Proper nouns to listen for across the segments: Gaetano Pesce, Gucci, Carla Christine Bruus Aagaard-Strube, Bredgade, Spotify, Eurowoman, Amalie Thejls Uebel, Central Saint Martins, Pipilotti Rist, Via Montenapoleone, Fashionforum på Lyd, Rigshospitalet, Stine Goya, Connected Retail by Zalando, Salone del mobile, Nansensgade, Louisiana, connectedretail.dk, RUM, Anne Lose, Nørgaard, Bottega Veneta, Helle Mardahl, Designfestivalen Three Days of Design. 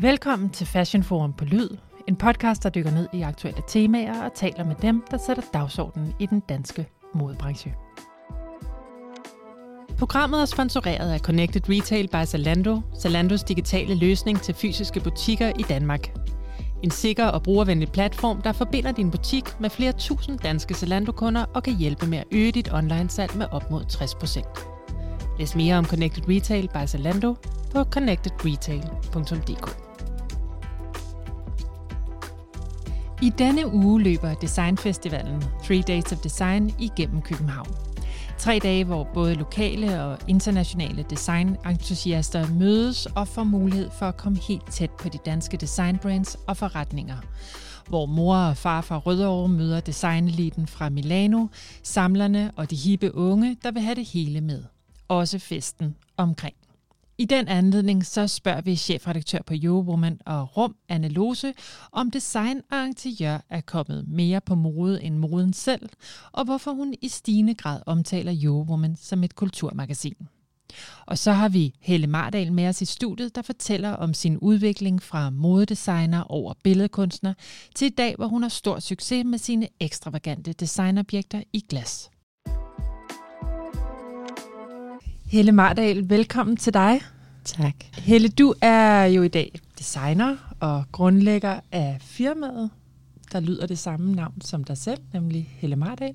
Velkommen til Fashionforum på Lyd, en podcast, der dykker ned i aktuelle temaer og taler med dem, der sætter dagsordenen i den danske modebranche. Programmet er sponsoreret af Connected Retail by Zalando, Zalandos digitale løsning til fysiske butikker i Danmark. En sikker og brugervenlig platform, der forbinder din butik med flere tusind danske Zalando-kunder og kan hjælpe med at øge dit online-salg med op mod 60%. Læs mere om Connected Retail by Zalando på connectedretail.dk. I denne uge løber Designfestivalen Three Days of Design igennem København. 3 dage, hvor både lokale og internationale designentusiaster mødes og får mulighed for at komme helt tæt på de danske designbrands og forretninger. Hvor mor og far fra Rødovre møder designeliten fra Milano, samlerne og de hippe unge, der vil have det hele med. Også festen omkring. I den anledning så spørger vi chefredaktør på Eurowoman og RUM, Anne Lose, om design og interiør er kommet mere på mode end moden selv, og hvorfor hun i stigende grad omtaler Eurowoman som et kulturmagasin. Og så har vi Helle Mardahl med os i studiet, der fortæller om sin udvikling fra modedesigner over billedkunstner til i dag, hvor hun har stor succes med sine ekstravagante designobjekter i glas. Helle Mardahl, velkommen til dig. Tak. Helle, du er jo i dag designer og grundlægger af firmaet, der lyder det samme navn som dig selv, nemlig Helle Mardahl,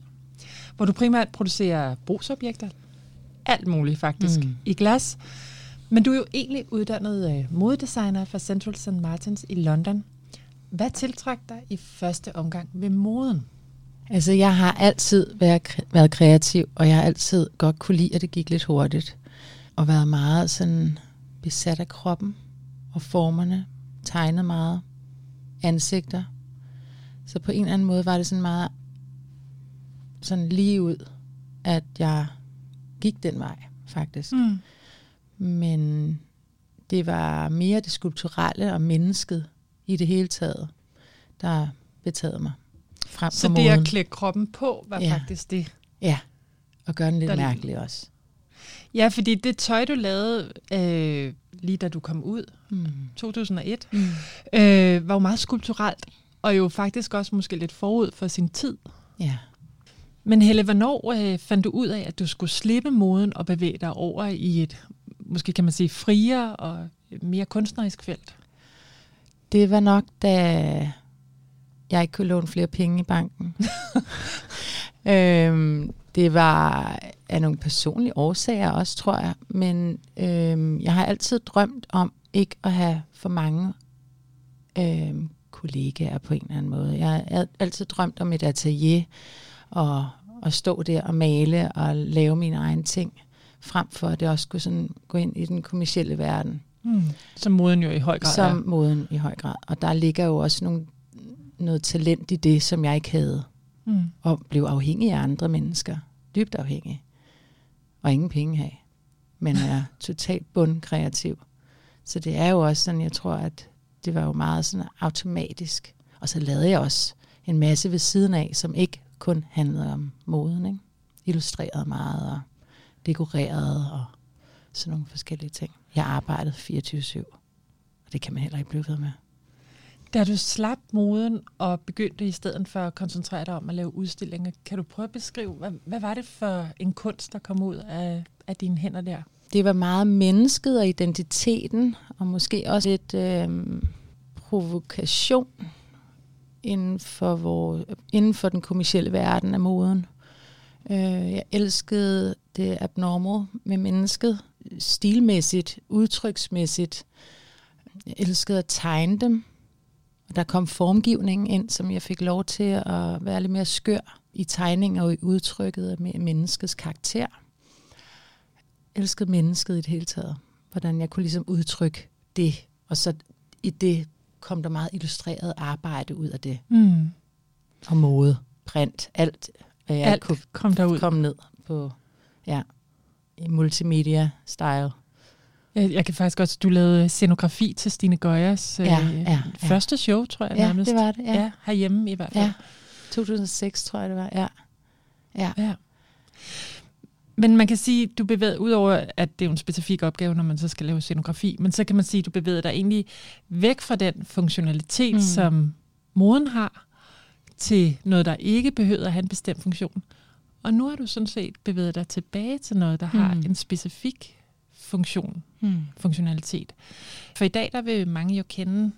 hvor du primært producerer brugsobjekter, alt muligt faktisk, i glas. Men du er jo egentlig uddannet modedesigner fra Central Saint Martins i London. Hvad tiltræk dig i første omgang ved moden? Altså, jeg har altid været kreativ, og jeg har altid godt kunne lide, at det gik lidt hurtigt. Og været meget sådan besat af kroppen og formerne, tegnet meget, ansigter. Så på en eller anden måde var det sådan meget sådan lige ud, at jeg gik den vej, faktisk. Mm. Men det var mere det skulpturelle og mennesket i det hele taget, der betagede mig. Så det at klæde kroppen på var faktisk det. Ja, og gøre den lidt mærkelig også. Ja, fordi det tøj, du lavede lige da du kom ud, 2001, var jo meget skulpturelt, og jo faktisk også måske lidt forud for sin tid. Ja. Men Helle, hvornår fandt du ud af, at du skulle slippe moden og bevæge dig over i et, måske kan man sige, friere og mere kunstnerisk felt? Det var nok, da jeg ikke kunne låne flere penge i banken. Det var af nogle personlige årsager også, tror jeg. Men jeg har altid drømt om ikke at have for mange kollegaer på en eller anden måde. Jeg har altid drømt om et atelier og at stå der og male og lave mine egne ting, frem for at det også skulle sådan gå ind i den kommercielle verden. Mm. Som moden jo i høj grad er. Som moden i høj grad. Og der ligger jo også noget talent i det, som jeg ikke havde. Mm. Og blev afhængig af andre mennesker. Dybt afhængig. Og ingen penge have. Men er totalt bundkreativ. Så det er jo også sådan, jeg tror, at det var jo meget sådan automatisk. Og så lavede jeg også en masse ved siden af, som ikke kun handlede om moden, ikke? Illustrerede meget og dekorerede og sådan nogle forskellige ting. Jeg arbejdede 24/7. Og det kan man heller ikke blive ved med. Da du slap moden og begyndte i stedet for at koncentrere dig om at lave udstillinger, kan du prøve at beskrive, hvad var det for en kunst, der kom ud af dine hænder der? Det var meget mennesket og identiteten, og måske også lidt provokation inden for den kommercielle verden af moden. Jeg elskede det abnormal med mennesket, stilmæssigt, udtryksmæssigt. Jeg elskede at tegne dem. Der kom formgivningen ind, som jeg fik lov til at være lidt mere skør i tegninger og i udtrykket med menneskets karakter. Jeg elskede mennesket i det hele taget. Hvordan jeg kunne ligesom udtrykke det. Og så i det kom der meget illustreret arbejde ud af det. Mm. Og mode, print, alt. Alt kunne komme ned på i multimedia-style. Jeg kan faktisk også, du lavede scenografi til Stine Goyas første show, tror jeg nærmest. Ja, det var det. Ja. Ja, herhjemme i hvert fald. Ja, 2006, tror jeg det var. Ja. Ja. Ja. Men man kan sige, du bevæger, udover at det er en specifik opgave, når man så skal lave scenografi, men så kan man sige, at du bevæger dig egentlig væk fra den funktionalitet, som moden har, til noget, der ikke behøver at have en bestemt funktion. Og nu har du sådan set bevæget dig tilbage til noget, der har en specifik funktion, funktionalitet. For i dag, der vil mange jo kende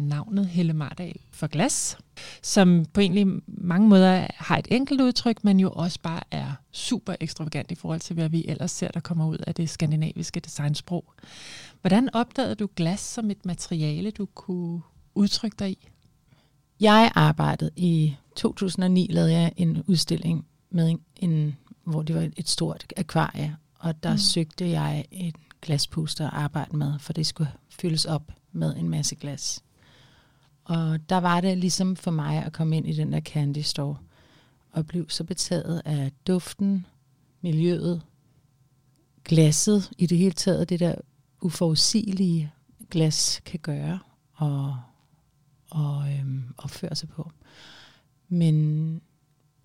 navnet Helle Mardahl for glas, som på egentlig mange måder har et enkelt udtryk, men jo også bare er super ekstravagant i forhold til, hvad vi ellers ser, der kommer ud af det skandinaviske designsprog. Hvordan opdagede du glas som et materiale, du kunne udtrykke dig i? Jeg arbejdede i 2009, lavede jeg en udstilling, med en, hvor det var et stort akvarie, og der søgte jeg et glaspuster at arbejde med, for det skulle fyldes op med en masse glas. Og der var det ligesom for mig at komme ind i den der candy store, og blev så betaget af duften, miljøet, glasset, i det hele taget, det der uforudsigelige glas kan gøre, og opføre sig på. Men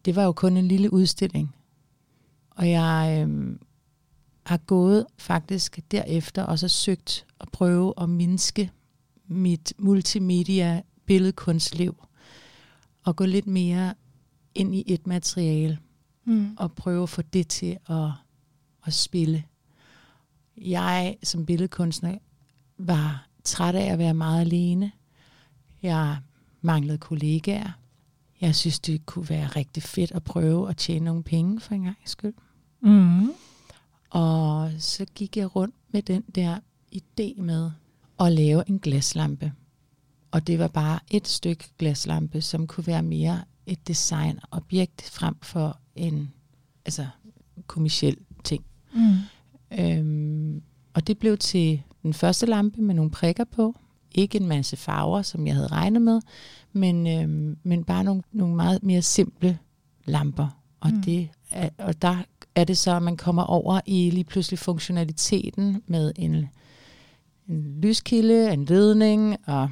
det var jo kun en lille udstilling. Og jeg har gået faktisk derefter og så søgt at prøve at mindske mit multimedia billedkunstliv og gå lidt mere ind i et materiale og prøve at få det til at spille. Jeg som billedkunstner var træt af at være meget alene. Jeg manglede kollegaer. Jeg synes, det kunne være rigtig fedt at prøve at tjene nogle penge for en gang skyld. Mm. Og så gik jeg rundt med den der idé med at lave en glaslampe. Og det var bare et stykke glaslampe, som kunne være mere et designobjekt frem for en kommerciel ting. Mm. Og det blev til den første lampe med nogle prikker på. Ikke en masse farver, som jeg havde regnet med, men bare nogle meget mere simple lamper. Og, og der er det så, at man kommer over i lige pludselig funktionaliteten med en lyskilde, en ledning, og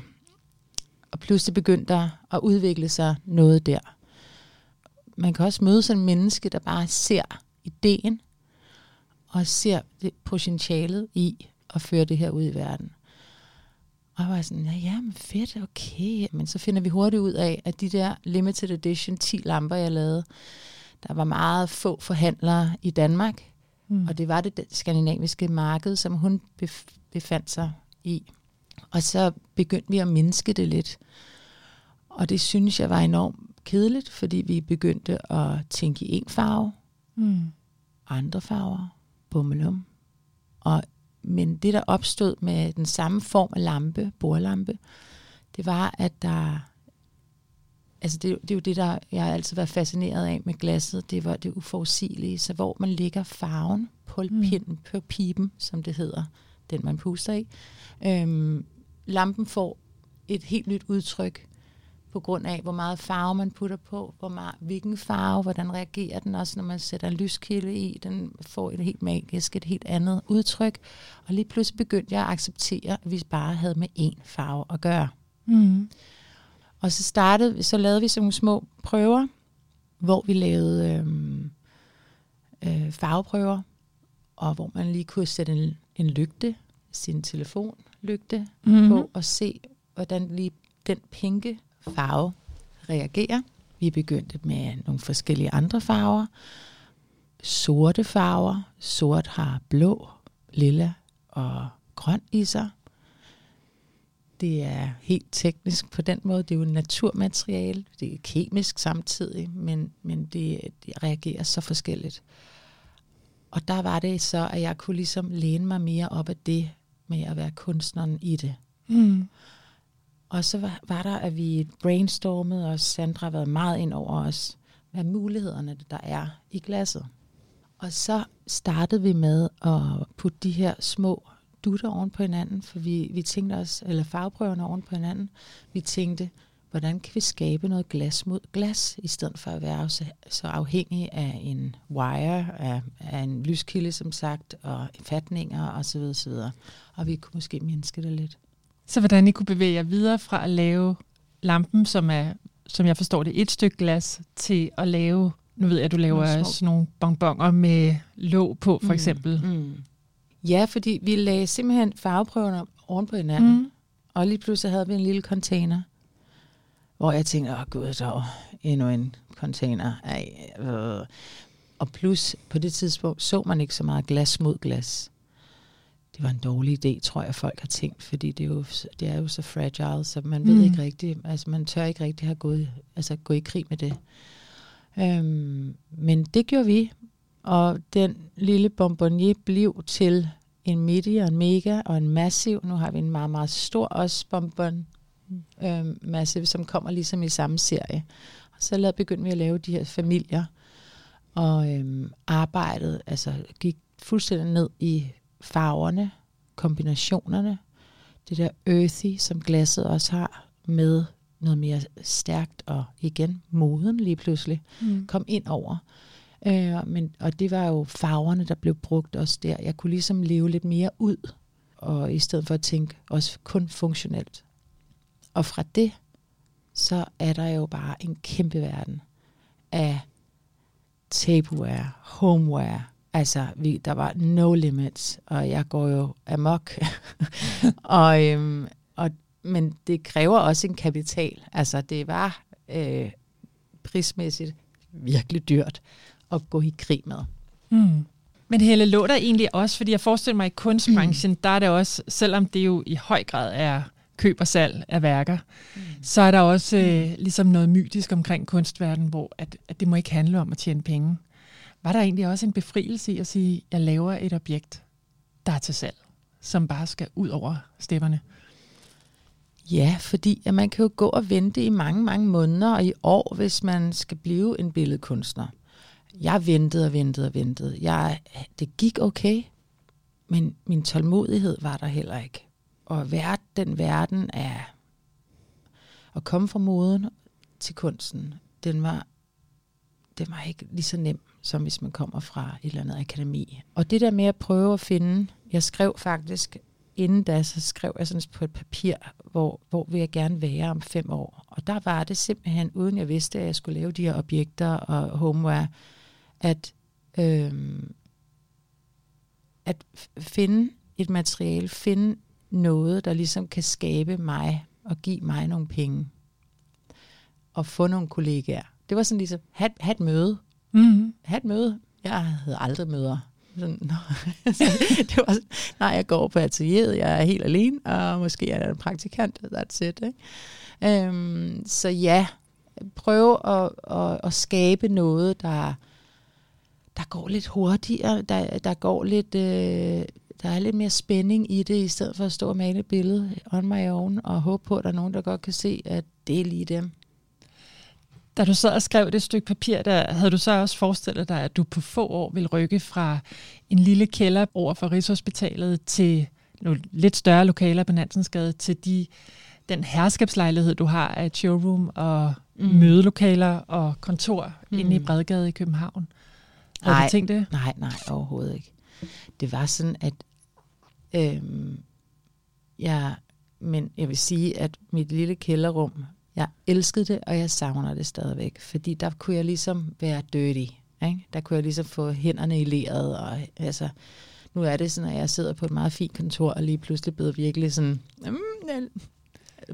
pludselig begyndte der at udvikle sig noget der. Man kan også møde sådan en menneske, der bare ser ideen, og ser det potentialet i at føre det her ud i verden. Og jeg var sådan, ja, men fedt, okay. Men så finder vi hurtigt ud af, at de der limited edition 10 lamper, jeg lavede, der var meget få forhandlere i Danmark. Mm. Og det var det skandinaviske marked, som hun befandt sig i. Og så begyndte vi at mindske det lidt. Og det synes jeg var enormt kedeligt, fordi vi begyndte at tænke i én farve, andre farver, bummelum. Men det, der opstod med den samme form af lampe, bordlampe, det var, at der... Altså, det er jo det, der jeg har altid været fascineret af med glasset. Det var det uforudsigelige. Så hvor man lægger farven på pinden, på pipen, som det hedder, den man puster i. Lampen får et helt nyt udtryk på grund af, hvor meget farve man putter på, hvilken farve, hvordan reagerer den også, når man sætter en lyskilde i, den får et helt magisk, et helt andet udtryk. Og lige pludselig begyndte jeg at acceptere, at vi bare havde med én farve at gøre. Mm. Og så lavede vi sådan nogle små prøver, hvor vi lavede farveprøver, og hvor man lige kunne sætte en lygte, sin telefonlygte på, og se, hvordan lige den pinke farve reagerer. Vi begyndte med nogle forskellige andre farver. Sorte farver. Sort har blå, lilla og grøn i sig. Det er helt teknisk på den måde. Det er jo naturmateriale. Det er kemisk samtidig, men det reagerer så forskelligt. Og der var det så, at jeg kunne ligesom læne mig mere op af det med at være kunstneren i det. Mm. Og så var der, at vi brainstormede, og Sandra har været meget ind over os, hvad mulighederne der er i glasset. Og så startede vi med at putte de her små dutter oven på hinanden, for vi tænkte også, eller farveprøverne oven på hinanden. Vi tænkte, hvordan kan vi skabe noget glas mod glas, i stedet for at være så afhængig af en wire, af en lyskilde, som sagt, og fatninger osv. osv. Og vi kunne måske mindske det lidt. Så hvordan I kunne bevæge jer videre fra at lave lampen, som jeg forstår det, et stykke glas, til at lave Nu ved jeg, at du laver sådan nogle bonbonger med låg på, for eksempel. Mm. Ja, fordi vi lagde simpelthen farveprøverne oven på hinanden. Mm. Og lige pludselig havde vi en lille container, hvor jeg tænkte, gud, der var endnu en container. Ej. Og plus, på det tidspunkt så man ikke så meget glas mod glas. Det var en dårlig idé, tror jeg, folk har tænkt, fordi det er jo så fragile, så man ved ikke rigtigt, altså man tør ikke rigtigt have gå i krig med det. Men det gjorde vi, og den lille bonbonier blev til en midi og en mega og en massiv. Nu har vi en meget, meget stor også bonbon massiv, som kommer ligesom i samme serie. Og så begyndte vi at lave de her familier, og arbejdede, altså gik fuldstændig ned i farverne, kombinationerne, det der earthy, som glasset også har, med noget mere stærkt, og igen moden lige pludselig kom ind over. Og det var jo farverne, der blev brugt også der. Jeg kunne ligesom leve lidt mere ud, og i stedet for at tænke også kun funktionelt. Og fra det, så er der jo bare en kæmpe verden af tableware, homeware. Altså, der var no limits, og jeg går jo amok. Men det kræver også en kapital. Altså, det var prismæssigt virkelig dyrt at gå i krig med. Mm. Men Helle, lå der egentlig også, fordi jeg forestiller mig, i kunstbranchen, der er det også, selvom det jo i høj grad er køb og salg af værker, så er der også ligesom noget mytisk omkring kunstverdenen, hvor at det må ikke handle om at tjene penge. Var der egentlig også en befrielse i at sige, at jeg laver et objekt, der er til salg, som bare skal ud over stepperne? Ja, fordi at man kan jo gå og vente i mange, mange måneder og i år, hvis man skal blive en billedkunstner. Jeg ventede og ventede og ventede. Det gik okay, men min tålmodighed var der heller ikke. Og at være den verden af at komme fra moden til kunsten, den var ikke lige så nem, som hvis man kommer fra et eller andet akademi. Og det der med at prøve at finde, jeg skrev faktisk, inden da, så skrev jeg sådan på et papir, hvor vil jeg gerne være om 5 år. Og der var det simpelthen, uden jeg vidste, at jeg skulle lave de her objekter og homeware, at finde et materiale, finde noget, der ligesom kan skabe mig og give mig nogle penge. Og få nogle kollegaer. Det var sådan ligesom, have et møde. Mm-hmm. Have et møde. Jeg havde aldrig møder. Sådan, det var sådan, nej, jeg går på atelieret, jeg er helt alene, og måske er der en praktikant, that's it. Ikke? Så ja, prøv at skabe noget, der går lidt hurtigere, der går lidt, der er lidt mere spænding i det, i stedet for at stå og male et billede on my own, og håbe på, at der er nogen, der godt kan se, at det er lige dem. Da du sad og skrev det stykke papir, der havde du så også forestillet dig, at du på få år ville rykke fra en lille kælder over for Rigshospitalet til nogle lidt større lokaler på Nansensgade, til den herskabslejlighed, du har af et showroom og mødelokaler og kontor inde i Bredgade i København. Havde du tænkt det? Nej, overhovedet ikke. Det var sådan, at jeg vil sige, at mit lille kælderrum, jeg elskede det, og jeg savner det stadigvæk, fordi der kunne jeg ligesom være dirty, ikke? Der kunne jeg ligesom få hænderne i leret, og altså, nu er det sådan, at jeg sidder på et meget fint kontor, og lige pludselig blev virkelig sådan,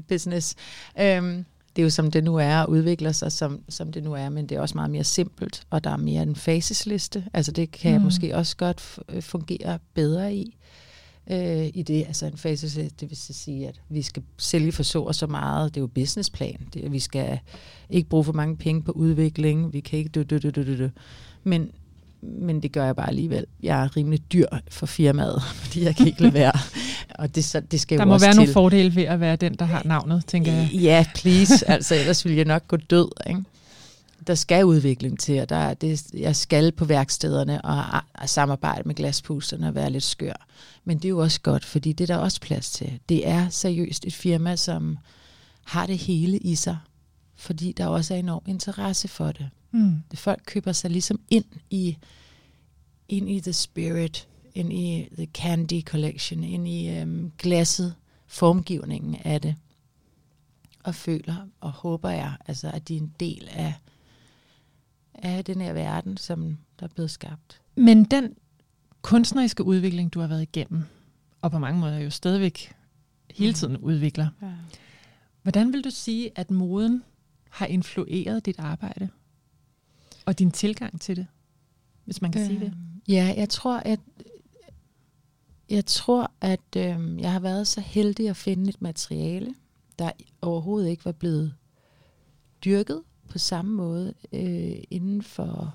business. Det er jo som det nu er, og udvikler sig som det nu er, men det er også meget mere simpelt, og der er mere en facesliste, altså det kan jeg måske også godt fungere bedre i. I det, altså en fase, det vil sige, at vi skal sælge for så og så meget, det er jo businessplan, vi skal ikke bruge for mange penge på udvikling, vi kan ikke men det gør jeg bare alligevel. Jeg er rimelig dyr for firmaet, fordi jeg kan ikke lade være. Og det skal der jo må også være til. Nogle fordele ved at være den, der har navnet, tænker jeg. Ja, please, altså ellers ville jeg nok gå død, ikke? Der skal udvikling til, og jeg skal på værkstederne og samarbejde med glaspusterne og være lidt skør. Men det er jo også godt, fordi det er der også plads til. Det er seriøst et firma, som har det hele i sig, fordi der også er enorm interesse for det. Mm. Folk køber sig ligesom ind i the spirit, ind i the candy collection, ind i glasset, formgivningen af det. Og føler og håber jeg, altså, at de er en del af af den her verden, som der er blevet skabt. Men den kunstneriske udvikling, du har været igennem, og på mange måder jo stadigvæk hele tiden udvikler. Ja. Hvordan vil du sige, at moden har influeret dit arbejde og din tilgang til det, hvis man kan sige det? Ja, jeg tror, at jeg har været så heldig at finde et materiale, der overhovedet ikke var blevet dyrket på samme måde inden for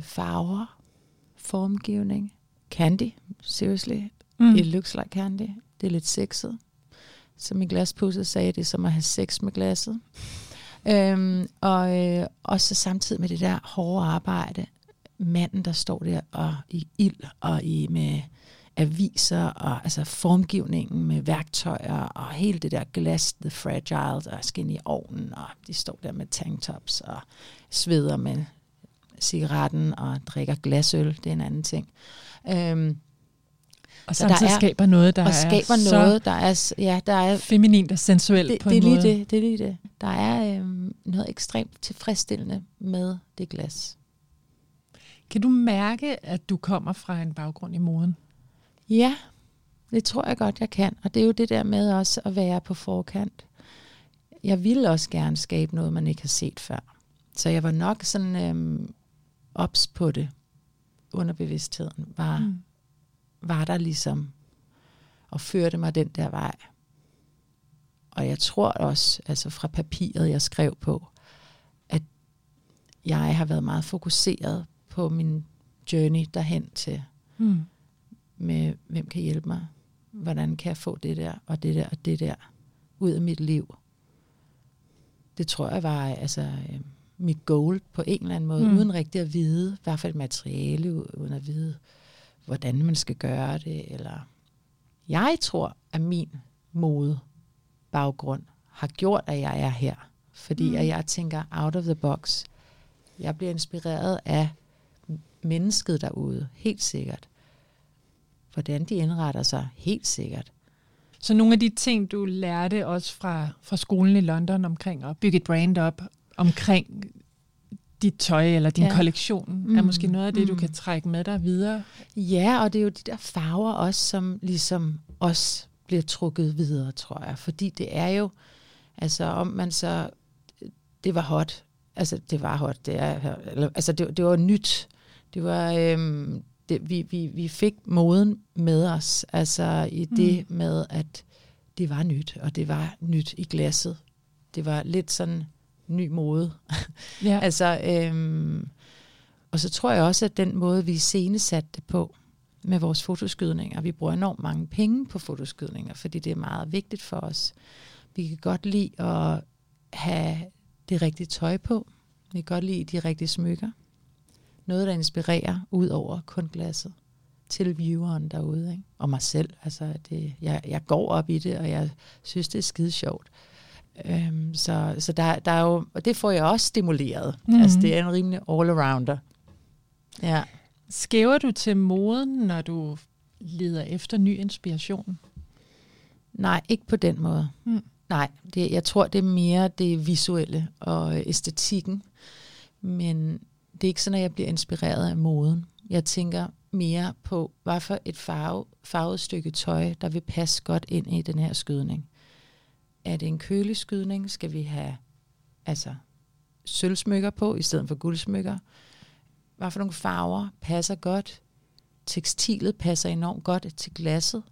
farver, formgivning, candy, seriously, it looks like candy, det er lidt sexet. Som min glaspudser sagde, det er som at have sex med glasset. Og så samtidig med det der hårde arbejde, manden der står der og i ild og i med aviser og altså formgivningen med værktøjer og hele det der glas, the fragile og skin i ovnen, og de står der med tanktops og sveder med cigaretten og drikker glasøl, det er en anden ting. Og så der skaber noget, der og skaber er noget, der er, ja, der er feminint og sensuelt på en måde. Det er lige det. Der er noget ekstremt tilfredsstillende med det glas. Kan du mærke, at du kommer fra en baggrund i moden? Ja, det tror jeg godt, jeg kan. Og det er jo det der med også at være på forkant. Jeg ville også gerne skabe noget, man ikke har set før. Så jeg var nok sådan ops på det. Underbevidstheden var der ligesom, og førte mig den der vej. Og jeg tror også, altså fra papiret, jeg skrev på, at jeg har været meget fokuseret på min journey derhen til, med hvem kan hjælpe mig, hvordan kan jeg få det der, og det der, og det der, ud af mit liv. Det tror jeg var altså mit goal på en eller anden måde, uden rigtig at vide, i hvert fald materiale, uden at vide, hvordan man skal gøre det, eller jeg tror, at min mode baggrund har gjort, at jeg er her, fordi at jeg tænker out of the box. Jeg bliver inspireret af mennesket derude, helt sikkert. Hvordan de indretter sig, helt sikkert. Så nogle af de ting, du lærte også fra skolen i London omkring at bygge et brand op, omkring dit tøj eller din kollektion, er måske noget af det, du kan trække med dig videre. Ja, og det er jo de der farver også, som ligesom også bliver trukket videre, tror jeg. Fordi det er jo, altså om man så, det var hot. Altså det var hot, det er, altså det var nyt. Det var, vi fik moden med os, altså i det med, at det var nyt, og det var nyt i glasset. Det var lidt sådan ny mode. Ja. Altså, og så tror jeg også, at den måde, vi iscenesatte det på med vores fotoskydninger, vi bruger enormt mange penge på fotoskydninger, fordi det er meget vigtigt for os. Vi kan godt lide at have det rigtige tøj på. Vi kan godt lide de rigtige smykker. Noget, der inspirerer ud over kun glasset til vieweren derude, ikke? Og mig selv. Altså, jeg går op i det, og jeg synes, det er skide sjovt. Så der er jo, og det får jeg også stimuleret. Altså det er en rimelig all-arounder. Ja. Skæver du til moden, når du leder efter ny inspiration? Nej, ikke på den måde. Nej, jeg tror det er mere det visuelle og æstetikken. Men det er ikke sådan, at jeg bliver inspireret af moden. Jeg tænker mere på, hvad for et farvet stykke tøj, der vil passe godt ind i den her skydning. Er det en køleskydning? Skal vi have altså sølvsmykker på i stedet for guldsmykker? Hvad for nogle farver passer godt? Tekstilet passer enormt godt til glasset.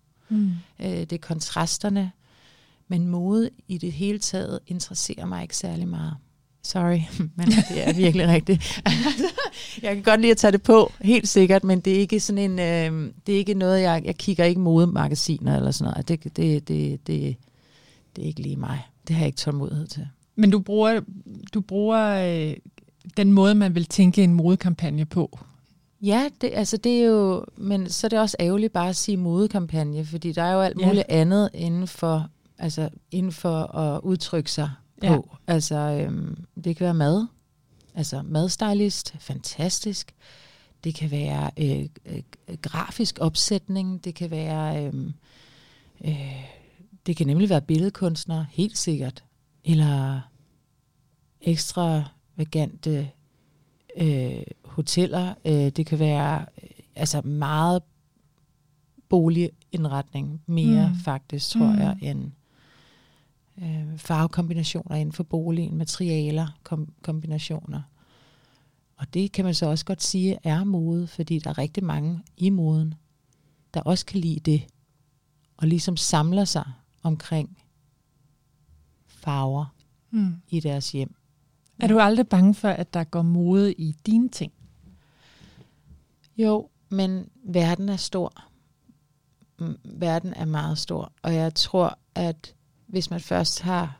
Det er kontrasterne. Men mode i det hele taget interesserer mig ikke særlig meget. Sorry, men det er virkelig rigtigt. Jeg kan godt lide at tage det på, helt sikkert, men det er ikke sådan en, det er ikke noget, jeg kigger ikke modemagasiner eller sådan noget. Det er ikke lige mig. Det har jeg ikke tålmodighed til. Men du bruger den måde, man vil tænke en modekampagne på? Ja, det er jo... Men så er det også ærgerligt bare at sige modekampagne, fordi der er jo alt muligt andet inden for at udtrykke sig på. Altså, det kan være mad. Altså, madstylist. Fantastisk. Det kan være grafisk opsætning. Det kan være... det kan nemlig være billedkunstner, helt sikkert, eller ekstra ekstravagante hoteller. Det kan være altså meget boligindretning mere faktisk, tror jeg, end farvekombinationer inden for boligen, materialer, kombinationer. Og det kan man så også godt sige er mode, fordi der er rigtig mange i moden, der også kan lide det, og ligesom samler sig omkring farver i deres hjem. Er du aldrig bange for, at der går mode i dine ting? Jo, men verden er stor. Verden er meget stor, og jeg tror, at hvis man først har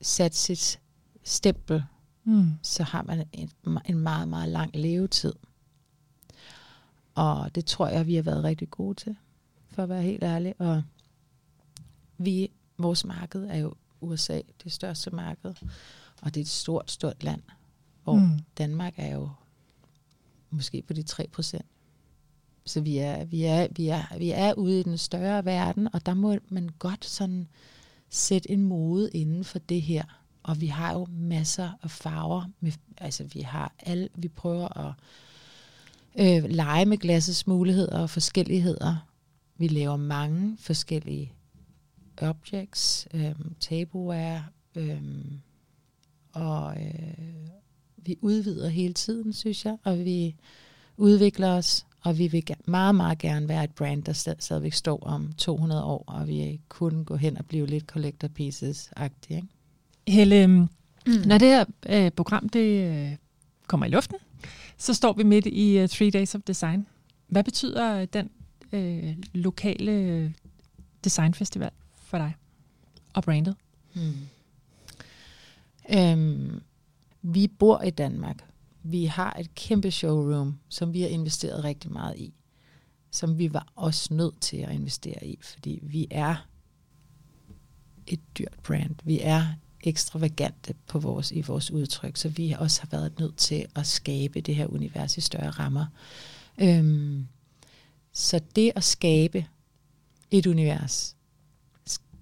sat sit stempel, så har man en meget, meget lang levetid. Og det tror jeg, vi har været rigtig gode til, for at være helt ærlig. Og vores marked er jo USA, det største marked. Og det er et stort, stort land, hvor Danmark er jo måske på de 3%. Så vi er ude i den større verden, og der må man godt sådan sætte en mode inden for det her. Og vi har jo masser af farver. Altså vi prøver at lege med glassets muligheder og forskelligheder. Vi laver mange forskellige objects, tableware, og vi udvider hele tiden, synes jeg, og vi udvikler os. Og vi vil meget, meget gerne være et brand, der stadigvæk står om 200 år, og vi kunne gå hen og blive lidt collector pieces-agtige. Helle, når det her program det kommer i luften, så står vi midt i Three Days of Design. Hvad betyder den lokale designfestival for dig og brandet? Vi bor i Danmark. Vi har et kæmpe showroom, som vi har investeret rigtig meget i, som vi var også nødt til at investere i, fordi vi er et dyrt brand. Vi er ekstravagante i vores udtryk, så vi også har været nødt til at skabe det her univers i større rammer. Så det at skabe et univers,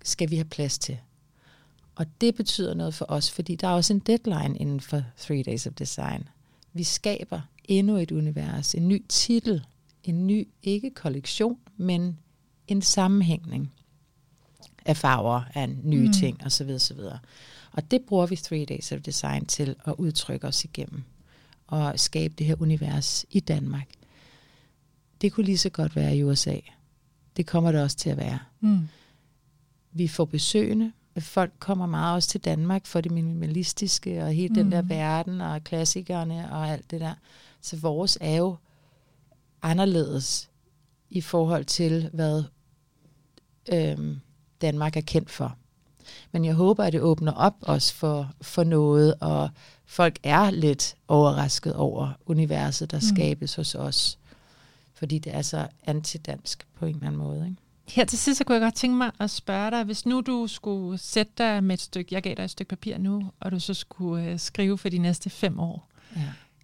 skal vi have plads til. Og det betyder noget for os, fordi der er også en deadline inden for Three Days of Design. Vi skaber endnu et univers, en ny titel, en ny, ikke kollektion, men en sammenhængning af farver, af nye ting osv. osv. Og det bruger vi Three Days of Design til at udtrykke os igennem og skabe det her univers i Danmark. Det kunne lige så godt være i USA. Det kommer det også til at være. Vi får besøgende. Folk kommer meget også til Danmark for det minimalistiske og hele den der verden og klassikerne og alt det der. Så vores er jo anderledes i forhold til, hvad Danmark er kendt for. Men jeg håber, at det åbner op også for noget, og folk er lidt overrasket over universet, der skabes hos os. Fordi det er så antidansk på en eller anden måde, ikke? Her til sidst, så kunne jeg godt tænke mig at spørge dig, hvis nu du skulle sætte dig med jeg gav dig et stykke papir nu, og du så skulle skrive for de næste 5 år,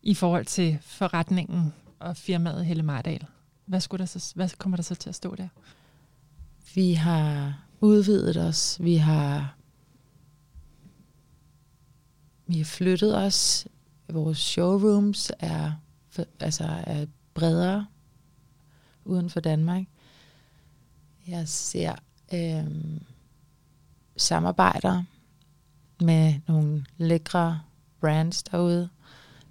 i forhold til forretningen og firmaet Helle Mardahl. Hvad kommer der så til at stå der? Vi har udvidet os, vi har flyttet os, vores showrooms er bredere uden for Danmark. Jeg ser samarbejder med nogle lækre brands derude.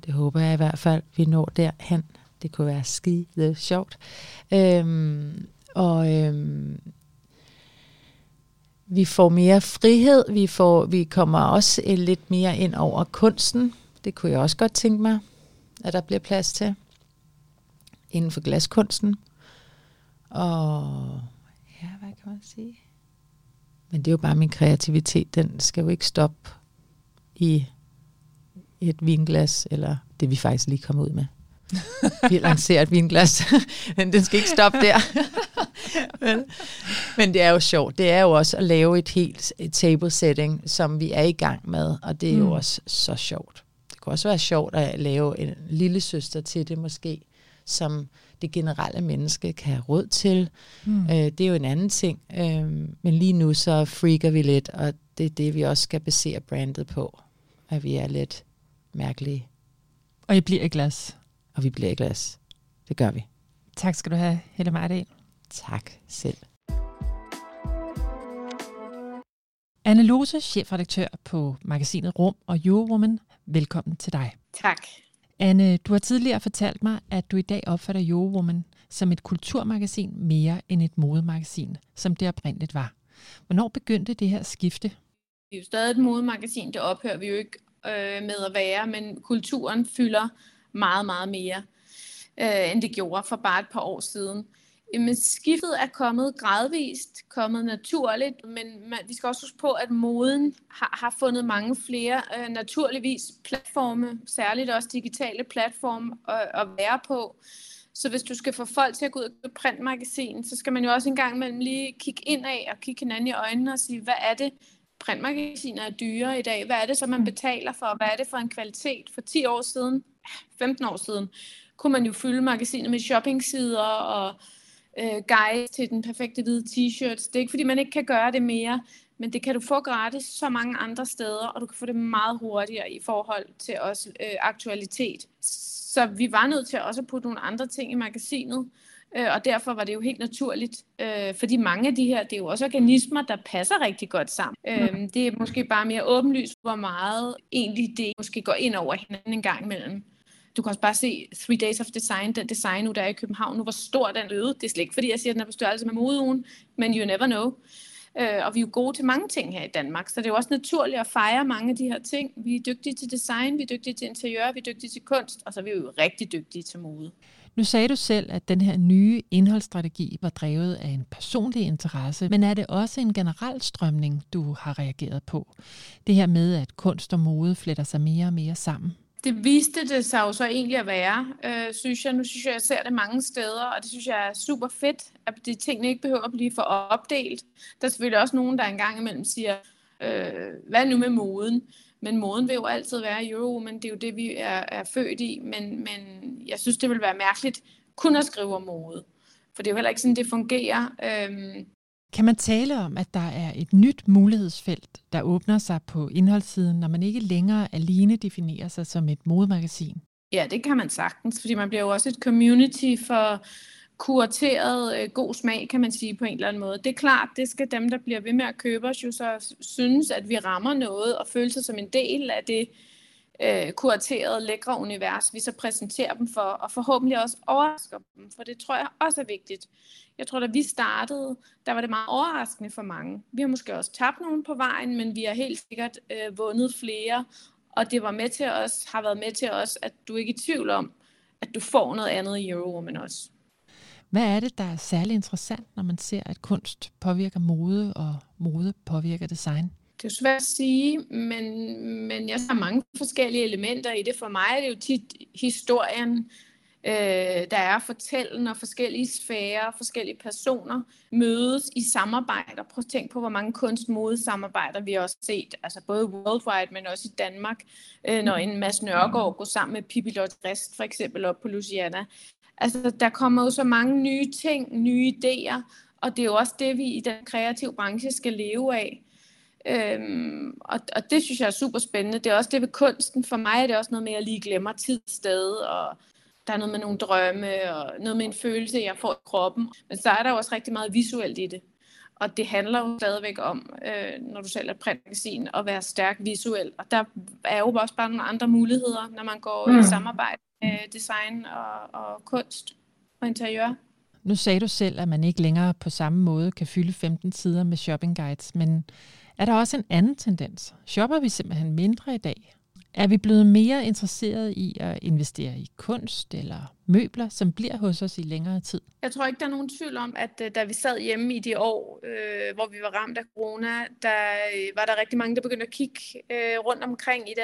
Det håber jeg i hvert fald, vi når derhen. Det kunne være skide sjovt. Vi får mere frihed. Vi kommer også lidt mere ind over kunsten. Det kunne jeg også godt tænke mig, at der bliver plads til. Inden for glaskunsten. Og ja, hvad kan man sige? Men det er jo bare min kreativitet. Den skal jo ikke stoppe i et vinglas, eller det vi faktisk lige kom ud med. Vi har lanceret et vinglas, men den skal ikke stoppe der. men det er jo sjovt. Det er jo også at lave et helt table setting, som vi er i gang med, og det er jo også så sjovt. Det kunne også være sjovt at lave en lille søster til det måske, som det generelle menneske kan have råd til. Det er jo en anden ting. Men lige nu så freaker vi lidt, og det er det, vi også skal basere brandet på. At vi er lidt mærkelige. Og I bliver i glas. Og vi bliver i glas. Det gør vi. Tak skal du have, Helle Mardahl. Tak selv. Anne Lose, chefredaktør på magasinet RUM og Eurowoman. Velkommen til dig. Tak. Anne, du har tidligere fortalt mig, at du i dag opfatter Eurowoman som et kulturmagasin mere end et modemagasin, som det oprindeligt var. Hvornår begyndte det her skifte? Det er jo stadig et modemagasin, det ophører vi jo ikke med at være, men kulturen fylder meget, meget mere, end det gjorde for bare et par år siden. Men skiftet er kommet gradvist, kommet naturligt, men vi skal også huske på, at moden har fundet mange flere naturligvis platforme, særligt også digitale platforme at være på. Så hvis du skal få folk til at gå ud og købe printmagasin, så skal man jo også en gang imellem lige kigge indad og kigge hinanden i øjnene og sige, hvad er det? Printmagasiner er dyre i dag. Hvad er det, som man betaler for? Hvad er det for en kvalitet? For 10 år siden, 15 år siden, kunne man jo fylde magasiner med shoppingsider og guides til den perfekte hvide t-shirt. Det er ikke, fordi man ikke kan gøre det mere, men det kan du få gratis så mange andre steder, og du kan få det meget hurtigere i forhold til også aktualitet. Så vi var nødt til også at putte nogle andre ting i magasinet, og derfor var det jo helt naturligt, fordi mange af de her, det er jo også organismer, der passer rigtig godt sammen. Det er måske bare mere åbenlyst, hvor meget egentlig det måske går ind over hinanden en gang imellem. Du kan også bare se Three Days of Design, den design nu, der er i København, nu hvor stor den øde. Det er slet ikke, fordi jeg siger, at den er på størrelse med modeugen, men you never know. Og vi er jo gode til mange ting her i Danmark, så det er jo også naturligt at fejre mange af de her ting. Vi er dygtige til design, vi er dygtige til interiør, vi er dygtige til kunst, og så er vi jo rigtig dygtige til mode. Nu sagde du selv, at den her nye indholdsstrategi var drevet af en personlig interesse, men er det også en generel strømning, du har reageret på? Det her med, at kunst og mode fletter sig mere og mere sammen. Det viste det sig jo så egentlig at være, synes jeg. Nu synes jeg, at jeg ser det mange steder, og det synes jeg er super fedt, at de tingene ikke behøver at blive for opdelt. Der er selvfølgelig også nogen, der engang imellem siger, hvad nu med moden? Men moden vil jo altid være Eurowoman, det er jo det, vi er født i, men jeg synes, det ville være mærkeligt kun at skrive om mode, for det er jo heller ikke sådan, det fungerer. Kan man tale om, at der er et nyt mulighedsfelt, der åbner sig på indholdssiden, når man ikke længere alene definerer sig som et modemagasin? Ja, det kan man sagtens, fordi man bliver jo også et community for kurateret god smag, kan man sige på en eller anden måde. Det er klart, det skal dem, der bliver ved med at købe os, jo så synes, at vi rammer noget og føler sig som en del af det kurateret, lækre univers, vi så præsenterer dem for, og forhåbentlig også overrasker dem, for det tror jeg også er vigtigt. Jeg tror, da vi startede, der var det meget overraskende for mange. Vi har måske også tabt nogen på vejen, men vi har helt sikkert vundet flere, og det var med til os, har været med til os, at du ikke er i tvivl om, at du får noget andet i Eurowoman også. Hvad er det, der er særlig interessant, når man ser, at kunst påvirker mode, og mode påvirker design? Det er jo svært at sige, men jeg ser mange forskellige elementer i det. For mig er det jo tit historien, der er fortællende, og forskellige sfærer, forskellige personer mødes i samarbejder. Prøv at tænk på, hvor mange kunst-mode-samarbejder vi også har set, altså både worldwide, men også i Danmark, når en Mads Nørgaard går sammen med Pipilotti Rist, for eksempel op på Louisiana. Altså, der kommer jo så mange nye ting, nye idéer, og det er jo også det, vi i den kreative branche skal leve af. Og det synes jeg er super spændende. Det er også det ved kunsten. For mig er det også noget med, at jeg lige glemmer tid, sted, og der er noget med nogle drømme, og noget med en følelse, jeg får i kroppen. Men så er der også rigtig meget visuelt i det. Og det handler jo stadigvæk om, når du selv er printmagasin, at være stærk visuelt. Og der er jo også bare nogle andre muligheder, når man går i samarbejde med design og kunst og interiør. Nu sagde du selv, at man ikke længere på samme måde kan fylde 15 sider med shoppingguides, men er der også en anden tendens? Shopper vi simpelthen mindre i dag? Er vi blevet mere interesserede i at investere i kunst eller møbler, som bliver hos os i længere tid? Jeg tror ikke, der er nogen tvivl om, at da vi sad hjemme i de år, hvor vi var ramt af corona, der var der rigtig mange, der begyndte at kigge rundt omkring i det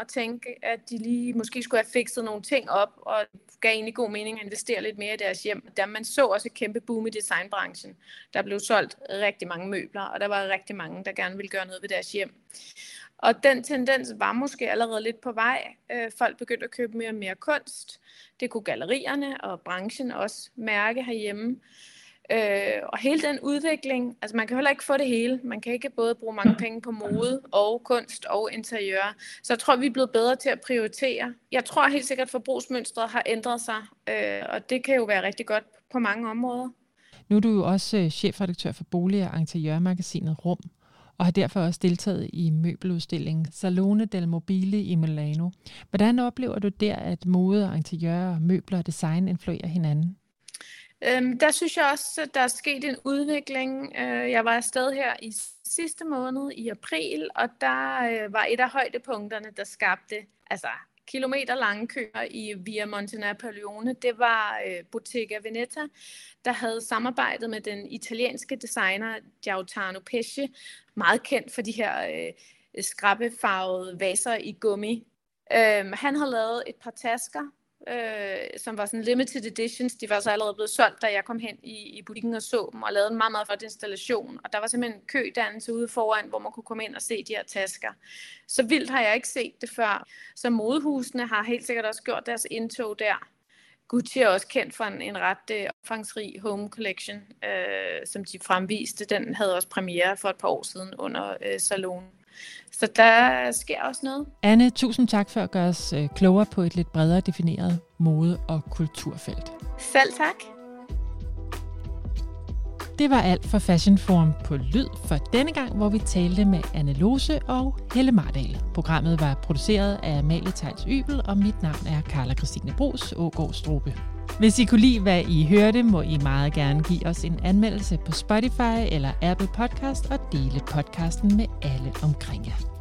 og tænke, at de lige måske skulle have fikset nogle ting op, og gav egentlig god mening at investere lidt mere i deres hjem. Der man så også et kæmpe boom i designbranchen. Der blev solgt rigtig mange møbler, og der var rigtig mange, der gerne ville gøre noget ved deres hjem. Og den tendens var måske allerede lidt på vej. Folk begyndte at købe mere og mere kunst. Det kunne gallerierne og branchen også mærke herhjemme. Og hele den udvikling, altså man kan heller ikke få det hele. Man kan ikke både bruge mange penge på mode og kunst og interiør. Så jeg tror, vi er blevet bedre til at prioritere. Jeg tror helt sikkert, at forbrugsmønstret har ændret sig, og det kan jo være rigtig godt på mange områder. Nu er du jo også chefredaktør for bolig- og interiørmagasinet RUM, og har derfor også deltaget i møbeludstillingen Salone del Mobile i Milano. Hvordan oplever du der, at mode og interiør, møbler og design influerer hinanden? Der synes jeg også, at der er sket en udvikling. Jeg var afsted her i sidste måned i april, og der var et af højdepunkterne, der skabte altså kilometerlange køer i Via Montenapoleone. Det var Bottega Veneta, der havde samarbejdet med den italienske designer Gaetano Pesce, meget kendt for de her skrabbefarvede vaser i gummi. Han havde lavet et par tasker, som var sådan limited editions. De var så allerede blevet solgt, da jeg kom hen i butikken og så dem, og lavede en meget, meget flot installation. Og der var simpelthen en kødannelse ude foran, hvor man kunne komme ind og se de her tasker. Så vildt har jeg ikke set det før. Så modehusene har helt sikkert også gjort deres indtog der. Gucci er også kendt for en ret omfangsrig home collection, som de fremviste. Den havde også premiere for et par år siden under salonen. Så der sker også noget. Anne, tusind tak for at gøre os klogere på et lidt bredere defineret mode- og kulturfelt. Selv tak. Det var alt for Fashionforum på Lyd for denne gang, hvor vi talte med Anne Lose og Helle Mardahl. Programmet var produceret af Amalie Thejls Uebel, og mit navn er Carla Christine Bruus Aagaard-Strube. Hvis I kunne lide, hvad I hørte, må I meget gerne give os en anmeldelse på Spotify eller Apple Podcast og dele podcasten med alle omkring jer.